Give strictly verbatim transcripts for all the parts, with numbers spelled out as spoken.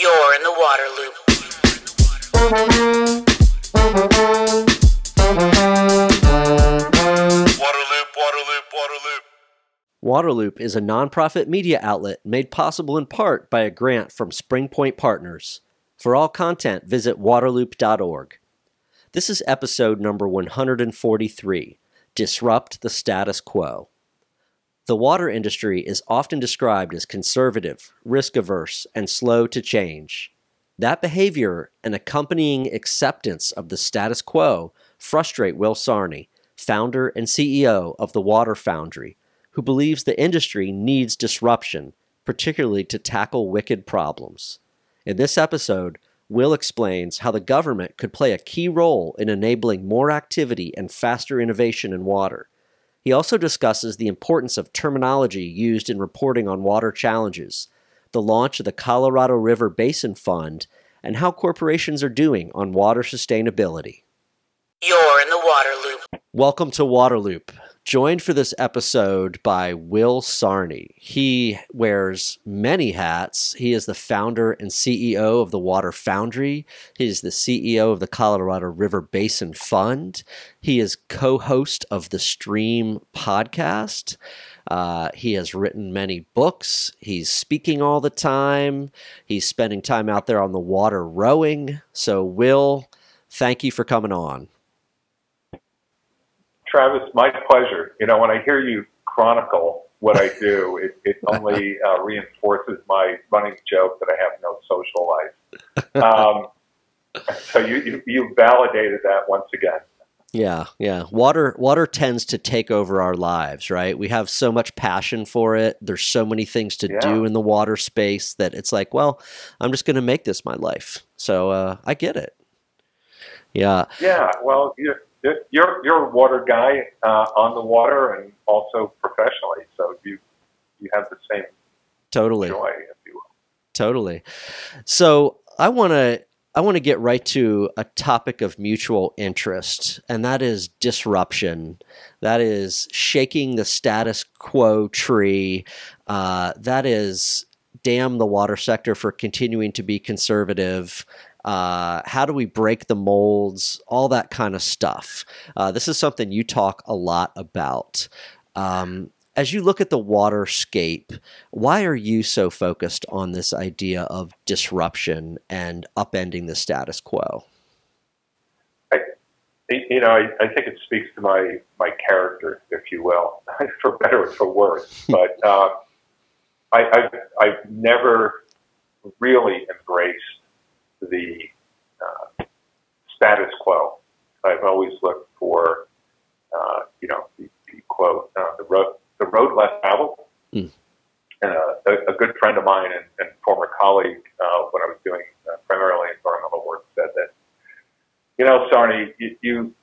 You're in the water loop. Waterloop, Waterloop, Waterloop. Waterloop is a nonprofit media outlet made possible in part by a grant from Spring Point Partners. For all content, visit waterloop dot org. This is episode number one hundred forty-three, Disrupt the Status Quo. The water industry is often described as conservative, risk-averse, and slow to change. That behavior and accompanying acceptance of the status quo frustrate Will Sarni, founder and C E O of The Water Foundry, who believes the industry needs disruption, particularly to tackle wicked problems. In this episode, Will explains how the government could play a key role in enabling more activity and faster innovation in water. He also discusses the importance of terminology used in reporting on water challenges, the launch of the Colorado River Basin Fund, and how corporations are doing on water sustainability. You're in the water loop. Welcome to Water Loop. Joined for this episode by Will Sarni. He wears many hats. He is the founder and C E O of the Water Foundry. He is the C E O of the Colorado River Basin Fund. He is co-host of the Stream Podcast. Uh, he has written many books. He's speaking all the time. He's spending time out there on the water rowing. So, Will, thank you for coming on. Travis, my pleasure. You know, when I hear you chronicle what I do, it, it only uh, reinforces my running joke that I have no social life. Um, so you, you you validated that once again. Yeah, yeah. Water water tends to take over our lives, right? We have so much passion for it. There's so many things to yeah. do in the water space that it's like, well, I'm just going to make this my life. So uh, I get it. Yeah. Yeah. Well, you. You're you're a water guy uh, on the water and also professionally, so you you have the same totally joy, if you will. Totally. So I want to I want to get right to a topic of mutual interest, and that is disruption. That is shaking the status quo tree. Uh, that is damn the water sector for continuing to be conservative. Uh, how do we break the molds, all that kind of stuff. Uh, this is something you talk a lot about. Um, as you look at the waterscape, why are you so focused on this idea of disruption and upending the status quo? I, you know, I, I think it speaks to my, my character, if you will, for better or for worse. But uh, I, I've, I've never really embraced the uh, status quo. I've always looked for, uh, you know, the, the quote, uh, the road, the road less traveled. Mm. Uh, a, a good friend of mine and, and former colleague, uh, when I was doing uh, primarily environmental work, said that, you know, Sarni, you, you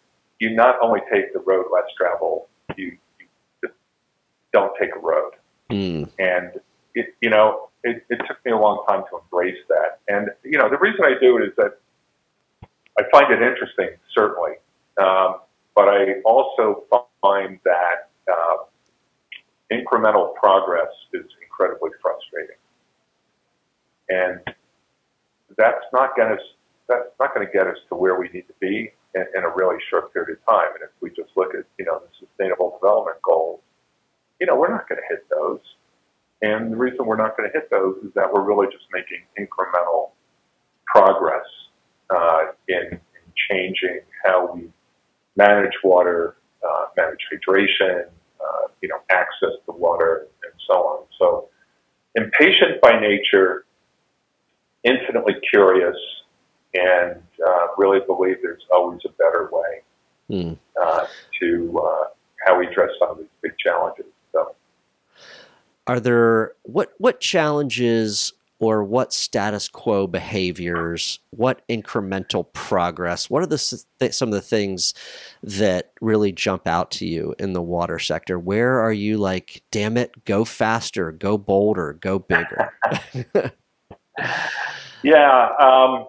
you not only take the road less traveled, you, you just don't take a road. Mm. And it, you know. It, it took me a long time to embrace that. And, you know, the reason I do it is that I find it interesting, certainly. Um, but I also find that uh, incremental progress is incredibly frustrating. And that's not going to that's not going to get us to where we need to be in, in a really short period of time. And if we just look at, you know, the Sustainable Development Goals, you know, we're not going to hit those. And the reason we're not going to hit those is that we're really just making incremental progress uh, in, in changing how we manage water, uh, manage hydration, uh, you know, access to water, and so on. So, impatient by nature, infinitely curious, and uh, really believe there's always a better way mm. uh, to uh, how we address some of these big challenges. So. Are there, what, what challenges or what status quo behaviors, what incremental progress, what are the, th- some of the things that really jump out to you in the water sector? Where are you like, damn it, go faster, go bolder, go bigger? yeah. Um,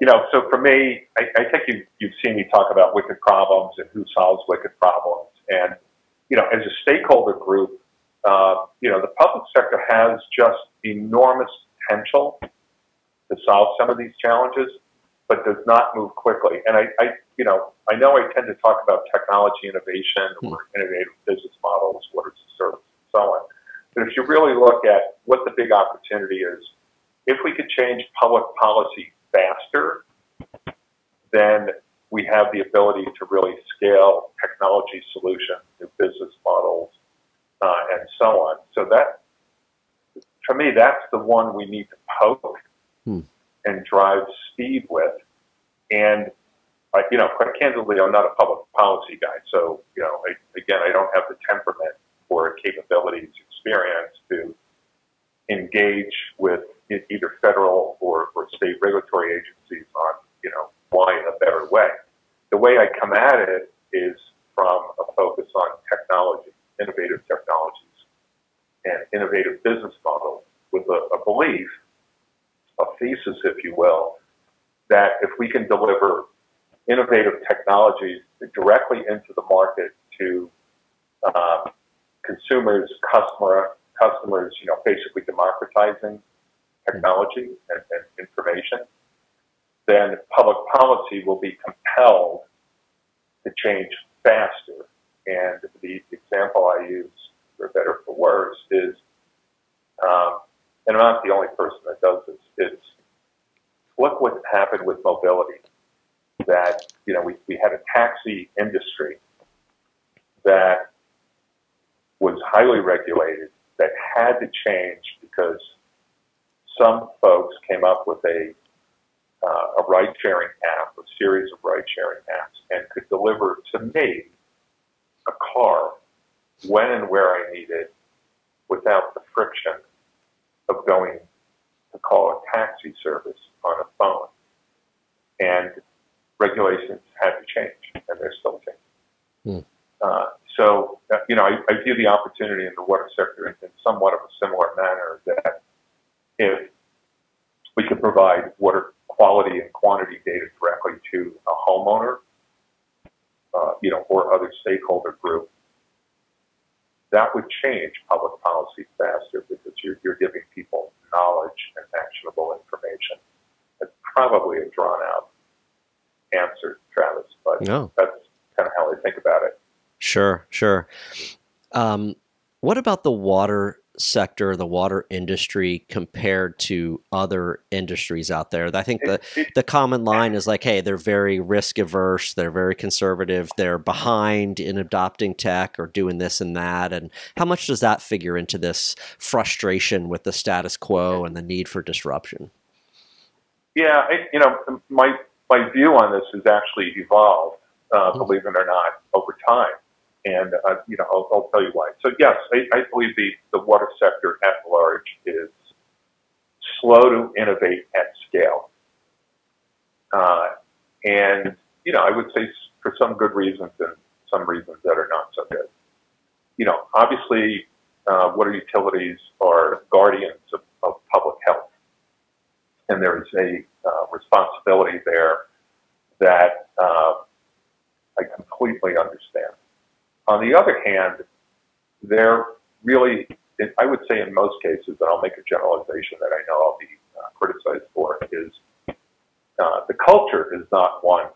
you know, so for me, I, I think you've, you've seen me talk about wicked problems and who solves wicked problems. And, you know, as a stakeholder group, Uh, you know, the public sector has just enormous potential solve some of these challenges, but does not move quickly. And I, I you know, I know I tend to talk about technology innovation or innovative business models, water as a service, and so on. But if you really look at what the big opportunity is, if we could change public policy faster, then we have the ability to really scale technology solutions, new business models, uh, and so on. So that, to me, that's the one we need to poke hmm. and drive speed with. And, I, you know, quite candidly, I'm not a public policy guy. So, you know, I, again, I don't have the temperament or capabilities, experience to engage with either federal or, or state regulatory agencies on, you know, why in a better way. The way I come at it is from a focus on technology, innovative technologies, and innovative business models, with a, a belief, a thesis, if you will, that if we can deliver innovative technologies directly into the market to uh, consumers, customer, customers, you know, basically democratizing technology and, and information, then public policy will be compelled to change faster. And the example I use, for better or for worse, is, um, and I'm not the only person that does this, it's look what happened with mobility. That, you know, we, we had a taxi industry that was highly regulated, that had to change because some folks came up with a Uh, a ride-sharing app, a series of ride-sharing apps, and could deliver to me a car when and where I needed without the friction of going to call a taxi service on a phone. And regulations had to change, and they're still changing. Hmm. Uh, so, uh, you know, I, I view the opportunity in the water sector in, in somewhat of a similar manner, that if we could provide water quality and quantity data directly to a homeowner, uh, you know, or other stakeholder group, that would change public policy faster, because you're, you're giving people knowledge and actionable information. That's probably a drawn-out answer, Travis, but no. That's kind of how I think about it. Sure, sure. Um, what about the water sector, the water industry, compared to other industries out there? I think the, the common line is like, hey, they're very risk averse, they're very conservative, they're behind in adopting tech or doing this and that. And how much does that figure into this frustration with the status quo and the need for disruption? Yeah, I, you know, my, my view on this has actually evolved, uh, mm-hmm. believe it or not, over time. And, uh, you know, I'll, I'll tell you why. So, yes, I, I believe the, the water sector at large is slow to innovate at scale. Uh, and, you know, I would say for some good reasons and some reasons that are not so good. You know, obviously, uh, water utilities are guardians of, of public health. And there is a uh, responsibility there that uh, I completely understand. On the other hand, they're really, I would say in most cases, and I'll make a generalization that I know I'll be uh, criticized for, is uh, the culture is not one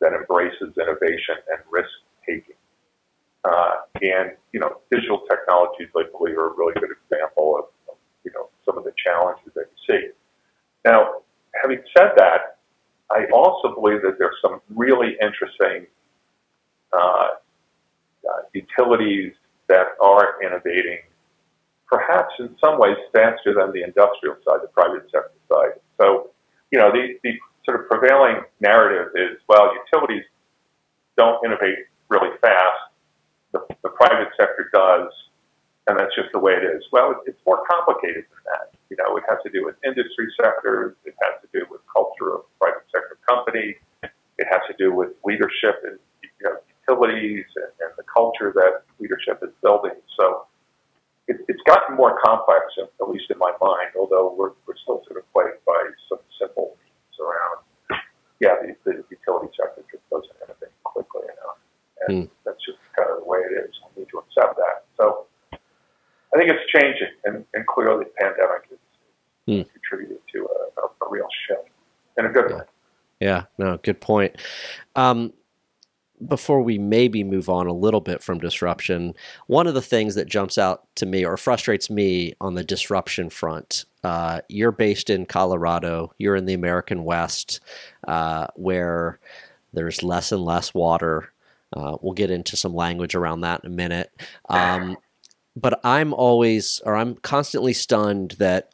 that embraces innovation and risk-taking. Uh, and, you know, digital technologies, I believe, are a really good example of, of, you know, some of the challenges that you see. Now, having said that, I also believe that there's some really interesting uh Uh, utilities that are innovating, perhaps in some ways faster than the industrial side, the private sector side. So, you know, the, the sort of prevailing narrative is, well, utilities don't innovate really fast. The, the private sector does, and that's just the way it is. Well, it, it's more complicated than that. You know, it has to do with industry sectors. It has to do with culture of private sector company. It has to do with leadership and, you know, utilities and, and the culture that leadership is building. So it, it's gotten more complex, at least in my mind, although we're, we're still sort of plagued by some simple means around, yeah, the, the utility sector just doesn't innovate quickly enough. And mm. that's just kind of the way it is. We need to accept that. So I think it's changing, and, and clearly the pandemic has mm. contributed to a, a and a good yeah. one. Yeah, no, good point. Um, before we maybe move on a little bit from disruption, one of the things that jumps out to me or frustrates me on the disruption front, uh, you're based in Colorado, you're in the American West, uh, where there's less and less water. Uh, we'll get into some language around that in a minute. Um, but I'm always, or I'm constantly stunned that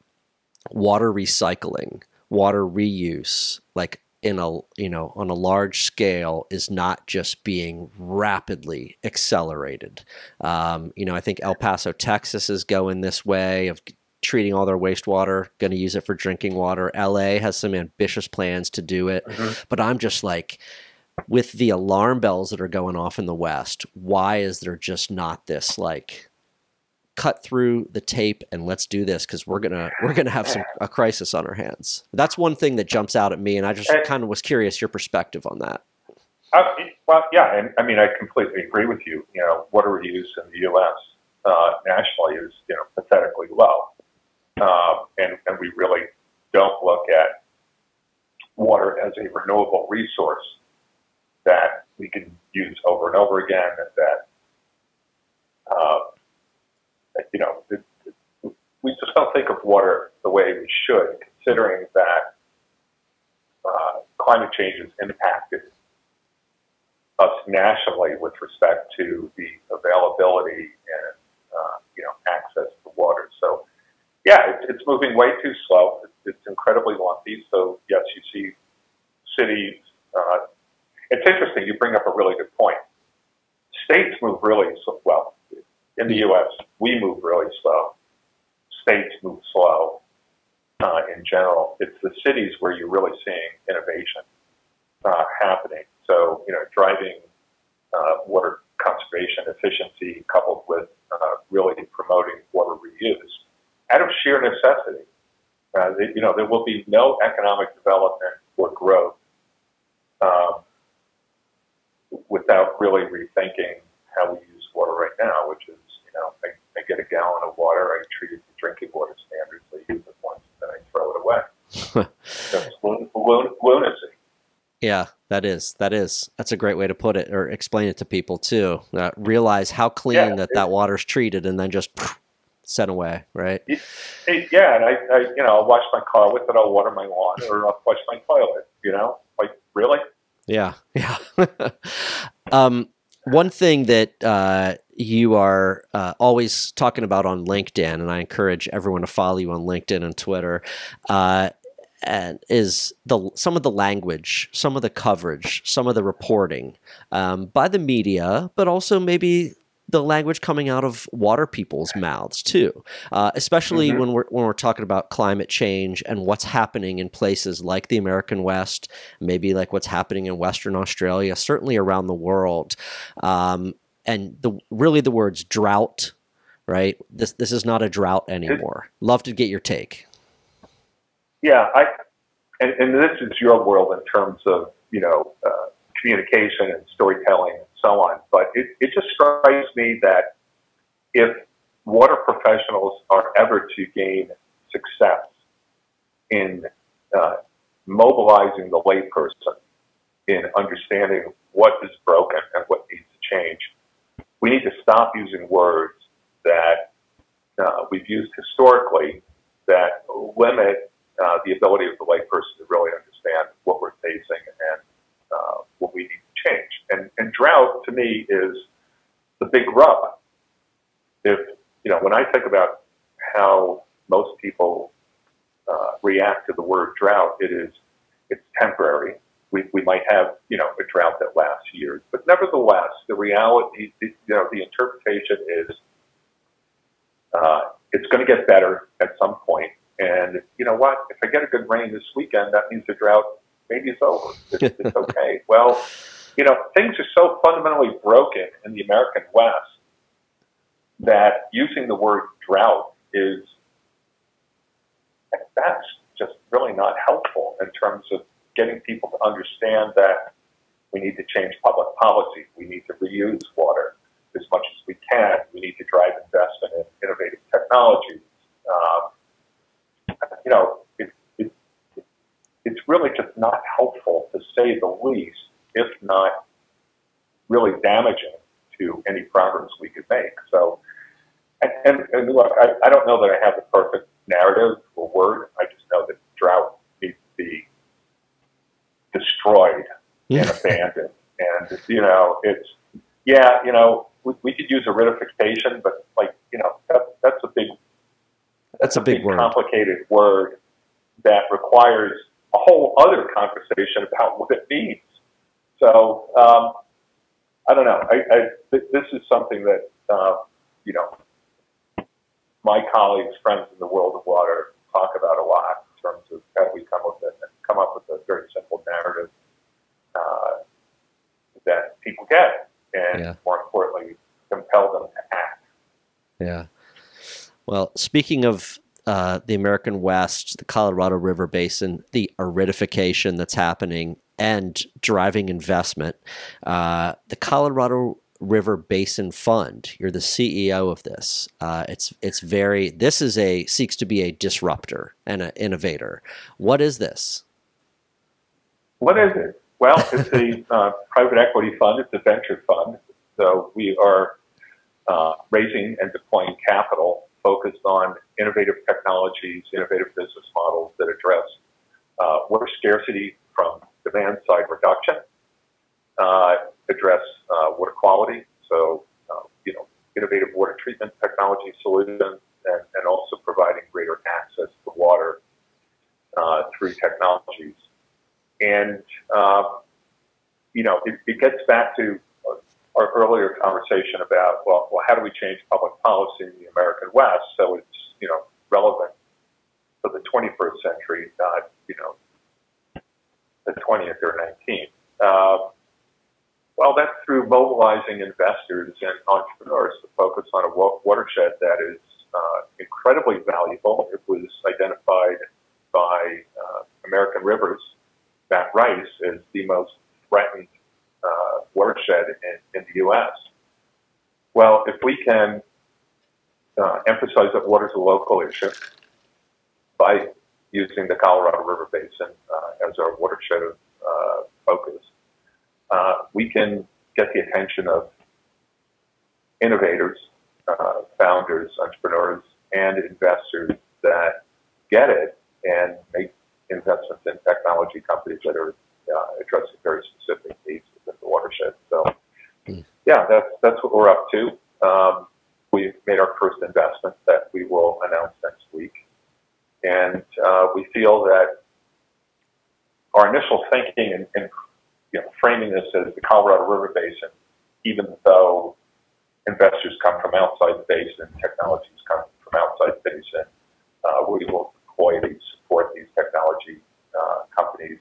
water recycling, water reuse, like in a, you know, on a large scale is not just being rapidly accelerated. Um, you know, I think El Paso, Texas is going this way of treating all their wastewater, going to use it for drinking water. L A has some ambitious plans to do it, mm-hmm. but I'm just like, with the alarm bells that are going off in the West, why is there just not this like cut through the tape and let's do this? Cause we're going to, we're going to have some, a crisis on our hands. That's one thing that jumps out at me. And I just and, kind of was curious your perspective on that. Uh, well, yeah. And I mean, I completely agree with you. You know, water reuse in the U S uh, nationally is, you know, pathetically low. Um, and, and we really don't look at water as a renewable resource that we can use over and over again, and that, uh, you know, it, it, we just don't think of water the way we should, considering that uh, climate change has impacted us nationally with respect to the availability and, uh, you know, access to water. So, yeah, it, it's moving way too slow. It, it's incredibly lumpy. So, yes, you see cities, uh, it's interesting, you bring up a really good point. States move really slow. Well, in the U S, we move really slow. States move slow uh, in general. It's the cities where you're really seeing innovation uh, happening. So, you know, driving uh, water conservation efficiency coupled with uh, really promoting water reuse out of sheer necessity. Uh, they, you know, there will be no economic development or growth um, without really rethinking how we use water right now, which is, you know, I, I get a gallon of water, I treat it to drinking water standards, I use it once, and then I throw it away. That's lun- lun- lunacy. Yeah, that is. That is. That's a great way to put it or explain it to people, too. Uh, realize how clean yeah, that, that water's treated and then just poof, sent away, right? It, it, yeah, and I, I, you know, I'll wash my car with it, I'll water my lawn, or I'll flush my toilet, you know? Like, really? Yeah. Yeah. um, one thing that, uh, you are, uh, always talking about on LinkedIn, and I encourage everyone to follow you on LinkedIn and Twitter, uh, and is the, some of the language, some of the coverage, some of the reporting, um, by the media, but also maybe the language coming out of water people's mouths too, uh, especially mm-hmm. when we're when we're talking about climate change and what's happening in places like the American West, maybe like what's happening in Western Australia, certainly around the world, um, and the really the words drought, right? This this is not a drought anymore. It, Love to get your take. Yeah, I and, and this is your world in terms of you know uh, communication and storytelling. So on, but it, it just strikes me that if water professionals are ever to gain success in uh, mobilizing the layperson in understanding what is broken and what needs to change, we need to stop using words that uh, we've used historically that limit uh, the ability of the layperson to really understand what we're facing and uh, what we need to change. And, and drought, to me, is the big rub. If, you know, when I think about how most people uh, react to the word drought, it is, it's temporary. We, we might have, you know, a drought that lasts years. But nevertheless, the reality, you know, the interpretation is uh, it's going to get better at some point. And you know what? If I get a good rain this weekend, that means the drought maybe it's over. It's, it's okay. Well, you know, things are so fundamentally broken in the American West that using the word drought is, that's just really not helpful in terms of getting people to understand that we need to change public policy. We need to reuse water as much as we can. We need to drive investment in innovative technologies. Um, you know, it, it, it, it's really just not helpful, to say the least, if not really damaging to any progress we could make. So, and, and look, I, I don't know that I have the perfect narrative or word. I just know that drought needs to be destroyed yeah. and abandoned. And, you know, it's, yeah, you know, we, we could use aridification, but, like, you know, that, that's a big, that's a big, big word. complicated word that requires a whole other conversation about what it means. So, um, I don't know. I, I, th this is something that, uh, you know, my colleagues, friends in the world of water talk about a lot in terms of how we come up with, come up with a very simple narrative uh, that people get, and yeah. more importantly, compel them to act. Yeah. Well, speaking of uh, the American West, the Colorado River Basin, the aridification that's happening and driving investment, uh, the Colorado River Basin Fund, you're the C E O of this. Uh, it's it's very, this is a, seeks to be a disruptor and an innovator. What is this? What is it? Well, it's a uh, private equity fund. It's a venture fund. So we are uh, raising and deploying capital focused on innovative technologies, innovative business models that address uh, water scarcity from demand side reduction, uh, address uh, water quality, so uh, you know, innovative water treatment technology solutions, and, and also providing greater access to water uh, through technologies. And um, you know, it, it gets back to our earlier conversation about, well, well, how do we change public policy in the American West so it's, you know, relevant for the twenty-first century, not, you know, the twentieth or nineteenth. Uh, well, that's through mobilizing investors and entrepreneurs to focus on a watershed that is uh, incredibly valuable. It was identified by uh, American Rivers, Matt Rice, as the most threatened uh, watershed in, in the U S. Well, if we can uh, emphasize that water is a local issue by using the Colorado River Basin uh, as our watershed uh, focus, uh, we can get the attention of innovators, uh, founders, entrepreneurs, and investors that get it and make investments in technology companies that are uh, addressing very specific needs within the watershed. So, yeah, that's, that's what we're up to. Um, we've made our first investment that we will announce next week. And uh, we feel that our initial thinking and, and you know, framing this as the Colorado River Basin, even though investors come from outside the basin, technologies come from outside the basin, uh, we will deploy these, support these technology uh, companies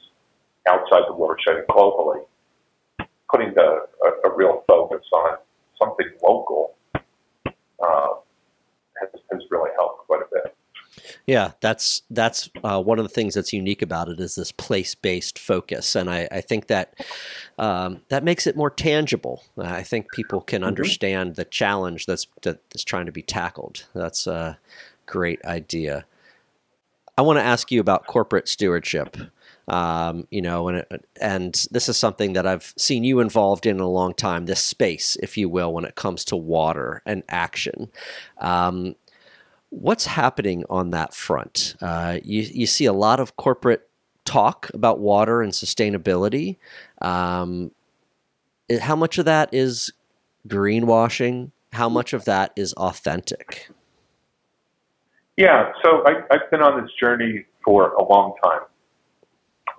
outside the watershed and globally, putting the, a, a real focus on something local uh, has, has really helped quite a bit. Yeah, that's that's uh, one of the things that's unique about it is this place-based focus, and I, I think that um, that makes it more tangible. I think people can understand the challenge that's that's trying to be tackled. That's a great idea. I want to ask you about corporate stewardship. Um, you know, and it, and this is something that I've seen you involved in, in a long time. This space, if you will, when it comes to water and action. Um, What's happening on that front? Uh, you, you see a lot of corporate talk about water and sustainability. Um, it, how much of that is greenwashing? How much of that is authentic? Yeah, so I, I've been on this journey for a long time.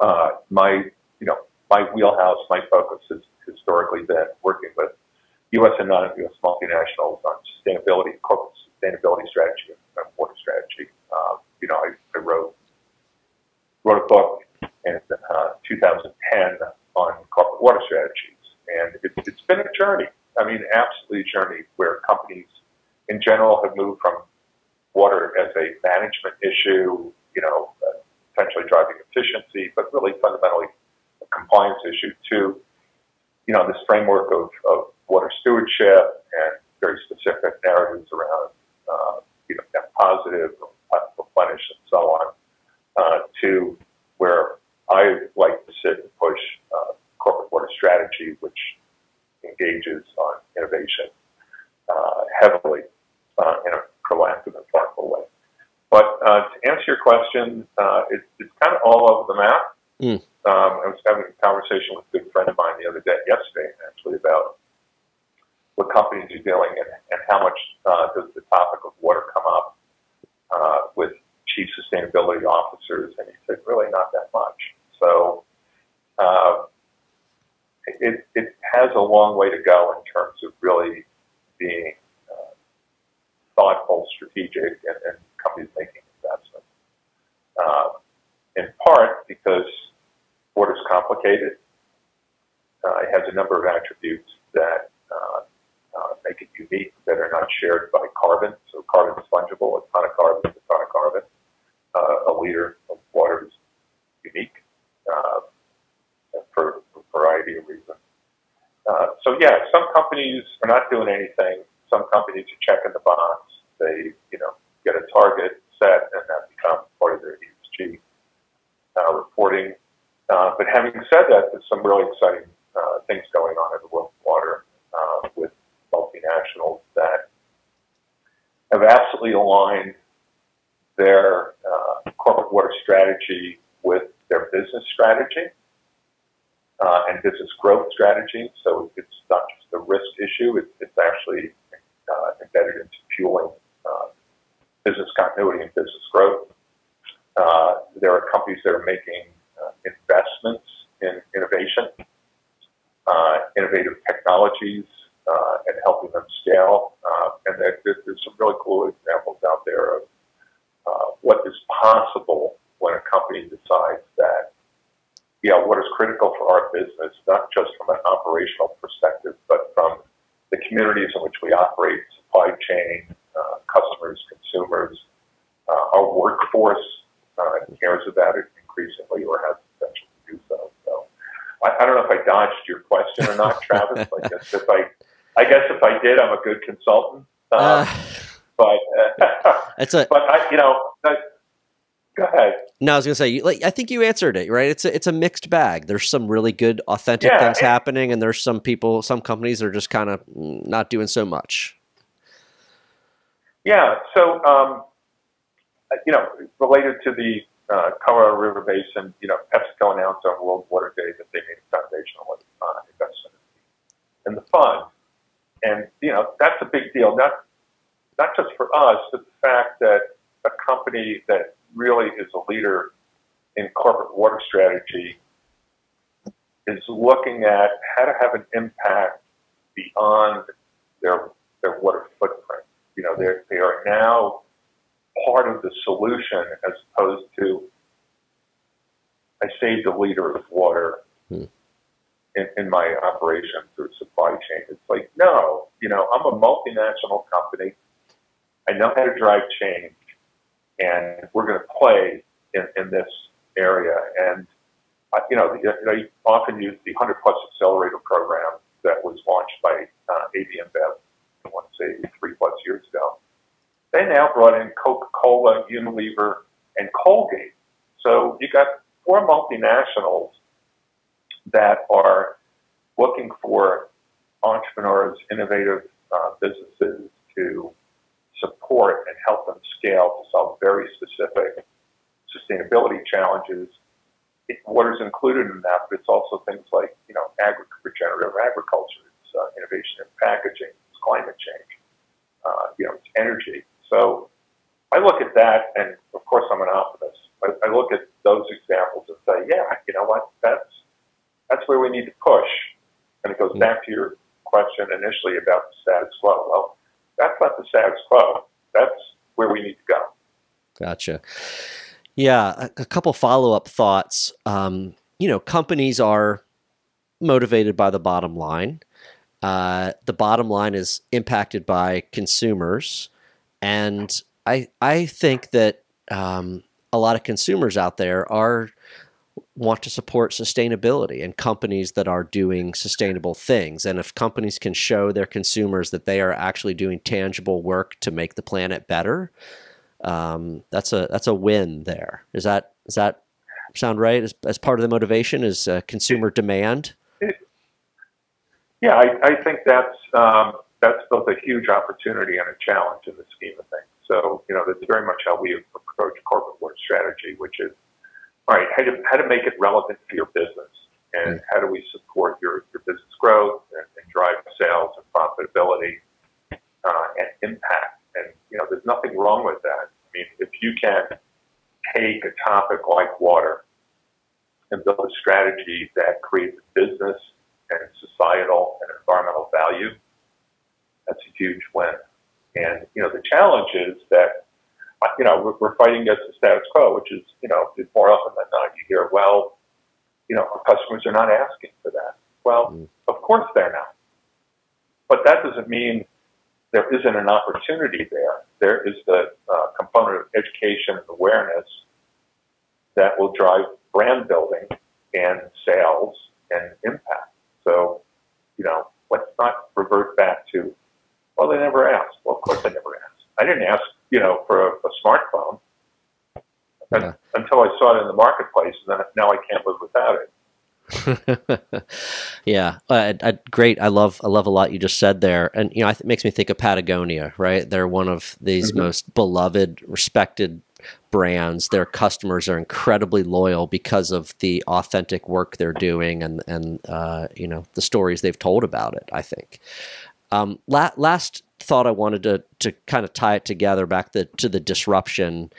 Uh, my, you know, my wheelhouse, my focus has historically been working with U S and non-U S multinationals on sustainability, corporate sustainability strategy, and water strategy. Uh, you know, I, I wrote wrote a book in uh, two thousand ten on corporate water strategies, and it, it's been a journey. I mean, absolutely a journey where companies in general have moved from water as a management issue, you know, uh, potentially driving efficiency, but really fundamentally a compliance issue, to, you know, this framework of, of water stewardship and very specific narratives around, uh, you know, net positive, replenish, and so on, uh, to where I ocean. Uh, it, it's kind of all over the map. Mm. Um, I was having a conversation with a good friend of mine the other day, yesterday actually, about what companies are doing and, and how much uh, does the topic of water come up uh, with chief sustainability officers, and he said, really not that much. So uh, it, it has a long way to go in terms of really being uh, thoughtful, strategic, and, and companies making investments. Uh, in part because water is complicated. Uh, it has a number of attributes that uh, uh, make it unique that are not shared by carbon. So carbon is fungible, a ton of carbon, a ton of carbon. Uh, a liter of water is unique uh, for, for a variety of reasons. Uh, so yeah, some companies are not doing anything. Some companies are checking the box. They, you know, get a target set, and that becomes part of their E S G uh, reporting. Uh, but having said that, there's some really exciting uh, things going on in the world of water uh, with multinationals that have absolutely aligned their uh, corporate water strategy with their business strategy uh, and business growth strategy. So it's not just a risk issue, it's, it's actually uh, embedded into fueling uh, business continuity and business growth. Uh, there are companies that are making uh, investments in innovation, uh, innovative technologies, uh, and helping them scale. Uh, and there, there's some really cool examples out there of Uh, what is possible when a company decides that, yeah, what is critical for our business, not just from an operational perspective, but from the communities in which we operate, supply chain, uh, customers, consumers, uh, our workforce uh, cares about it increasingly or has the potential to do so. So I, I don't know if I dodged your question or not, Travis. I guess if I, I guess if I did, I'm a good consultant. Um, uh. But, uh, That's a, but I, you know, I, go ahead. No, I was going to say, like, I think you answered it, right? It's a, it's a mixed bag. There's some really good, authentic yeah, things it, happening, and there's some people, some companies are just kind of not doing so much. Yeah, so, um, you know, related to the uh, Colorado River Basin, you know, PepsiCo announced on World Water Day that they made a foundational uh, investment in the fund. And, you know, that's a big deal. That's not just for us, but the fact that a company that really is a leader in corporate water strategy is looking at how to have an impact beyond their their water footprint. You know, they they are now part of the solution as opposed to I saved a liter of water hmm. in, in my operation through supply chain. It's like, no, you know, I'm a multinational company. I know how to drive change, and we're going to play in, in this area. And, uh, you know, the, you know, you often use the one hundred plus Accelerator program that was launched by uh, A B InBev, I want to say, three plus years ago. They now brought in Coca-Cola, Unilever, and Colgate. So you got four multinationals that are looking for entrepreneurs, innovative uh, businesses to support and help them scale to solve very specific sustainability challenges. It, water's included in that, but it's also things like, you know, agri- regenerative agriculture, it's uh, innovation in packaging, it's climate change, uh, you know, it's energy. So I look at that, and of course I'm an optimist. I, I look at those examples and say, yeah, you know what, that's that's where we need to push. And it goes mm-hmm. back to your question initially about the status quo. Well, that's not the status quo. That's where we need to go. Gotcha. Yeah, a, a couple follow-up thoughts. Um, you know, companies are motivated by the bottom line. Uh, the bottom line is impacted by consumers. And I I think that um, a lot of consumers out there are want to support sustainability and companies that are doing sustainable things. And if companies can show their consumers that they are actually doing tangible work to make the planet better, um, that's a that's a win there. Is that is that sound right? As, as part of the motivation is uh, consumer demand? It, yeah, I, I think that's um, that's both a huge opportunity and a challenge in the scheme of things. So, you know, that's very much how we approach corporate board strategy, which is, all right, how to, how to make it relevant for your business, and right. how do we support your, your business growth and, and drive sales and profitability uh, and impact. And, you know, there's nothing wrong with that. I mean, if you can take a topic like water and build a strategy that creates a business and societal and environmental value, that's a huge win. And, you know, the challenge is that, you know, we're, we're fighting against the status quo, which is, you know, more often than not you hear, well, you know, our customers are not asking for that. Well, mm. of course they're not. But that doesn't mean there isn't an opportunity there. There is the uh, component of education and awareness that will drive brand building and sales and impact. So, you know, let's not revert back to, well, they never asked. Well, of course they never asked. I didn't ask, you know, for a, a smartphone yeah. until I saw it in the marketplace, and then now I can't live without it. yeah, uh, uh, great. I love, I love a lot you just said there, and you know, it makes me think of Patagonia. Right, they're one of these mm-hmm. most beloved, respected brands. Their customers are incredibly loyal because of the authentic work they're doing, and and uh, you know, the stories they've told about it. I think. Um, la- last thought I wanted to to kind of tie it together back the, to the disruption.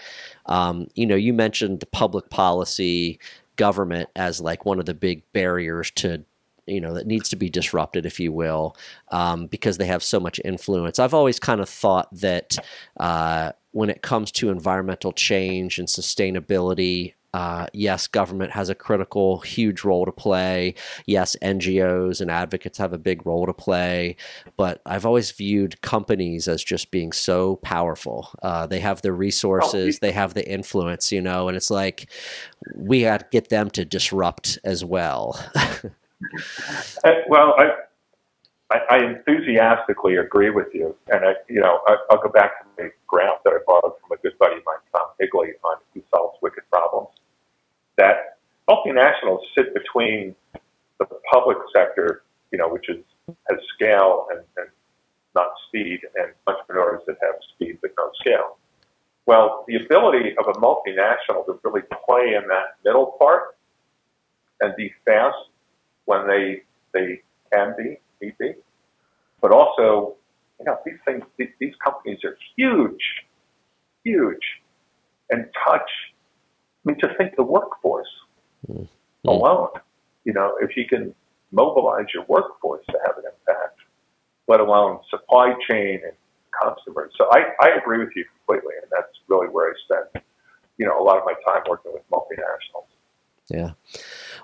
Um, you know, you mentioned the public policy. Government as like one of the big barriers to, you know, that needs to be disrupted, if you will, um, because they have so much influence. I've always kind of thought that uh, when it comes to environmental change and sustainability, uh, yes, government has a critical, huge role to play. Yes, N G Os and advocates have a big role to play, but I've always viewed companies as just being so powerful. Uh, they have the resources, they have the influence, you know, and it's like, we got to get them to disrupt as well. Well, I, I, I enthusiastically agree with you. And I, you know, I, I'll go back to the graph that I borrowed from a good buddy of mine, Tom Higley, on who solves wicked problems. That multinationals sit between the public sector, you know, which is has scale and, and not speed, and entrepreneurs that have speed but no scale. Well, the ability of a multinational to really play in that middle part and be fast when they they can be, need be, but also, you know, these things, these, these companies are huge, huge, and touch. I mean, to think the workforce mm. alone, you know, if you can mobilize your workforce to have an impact, let alone supply chain and customers. So I, I agree with you completely, and that's really where I spend, you know, a lot of my time working with multinationals. Yeah.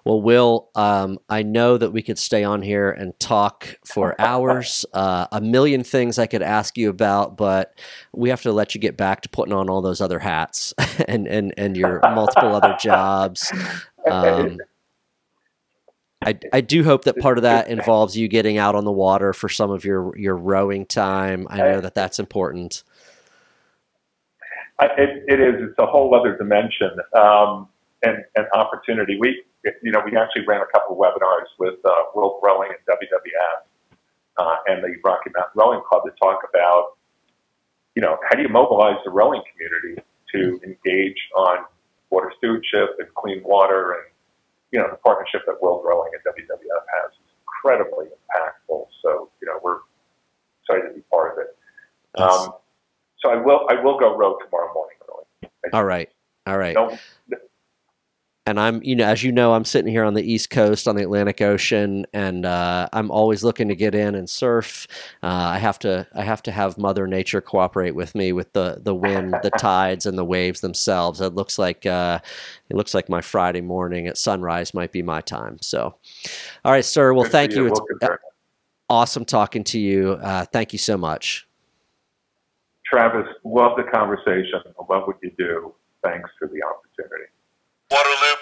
Well, Will, um, I know that we could stay on here and talk for hours, uh, a million things I could ask you about, but we have to let you get back to putting on all those other hats and, and, and your multiple other jobs. Um, I, I do hope that part of that involves you getting out on the water for some of your, your rowing time. I know that that's important. I, it, it is. It's a whole other dimension. Um, And, and opportunity. We, you know, we actually ran a couple of webinars with uh, World Rowing and W W F uh, and the Rocky Mountain Rowing Club to talk about, you know, how do you mobilize the rowing community to engage on water stewardship and clean water, and, you know, the partnership that World Rowing and W W F has is incredibly impactful. So, you know, we're excited to be part of it. Yes. Um, so I will, I will go row tomorrow morning. Really. All right. All right. Don't, And I'm, you know, as you know, I'm sitting here on the East Coast on the Atlantic Ocean, and uh, I'm always looking to get in and surf. Uh, I have to, I have to have Mother Nature cooperate with me with the, the wind, the tides, and the waves themselves. It looks like, uh, it looks like my Friday morning at sunrise might be my time. So, all right, sir. Well, Good thank you. you. It's uh, awesome talking to you. Uh, thank you so much, Travis. Love the conversation. I love what you do. Thanks for the opportunity. Waterloop.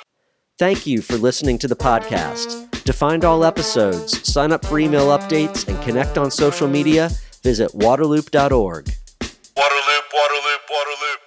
Thank you for listening to the podcast. To find all episodes, sign up for email updates, and connect on social media, visit waterloop dot org. Waterloop, Waterloop, Waterloop.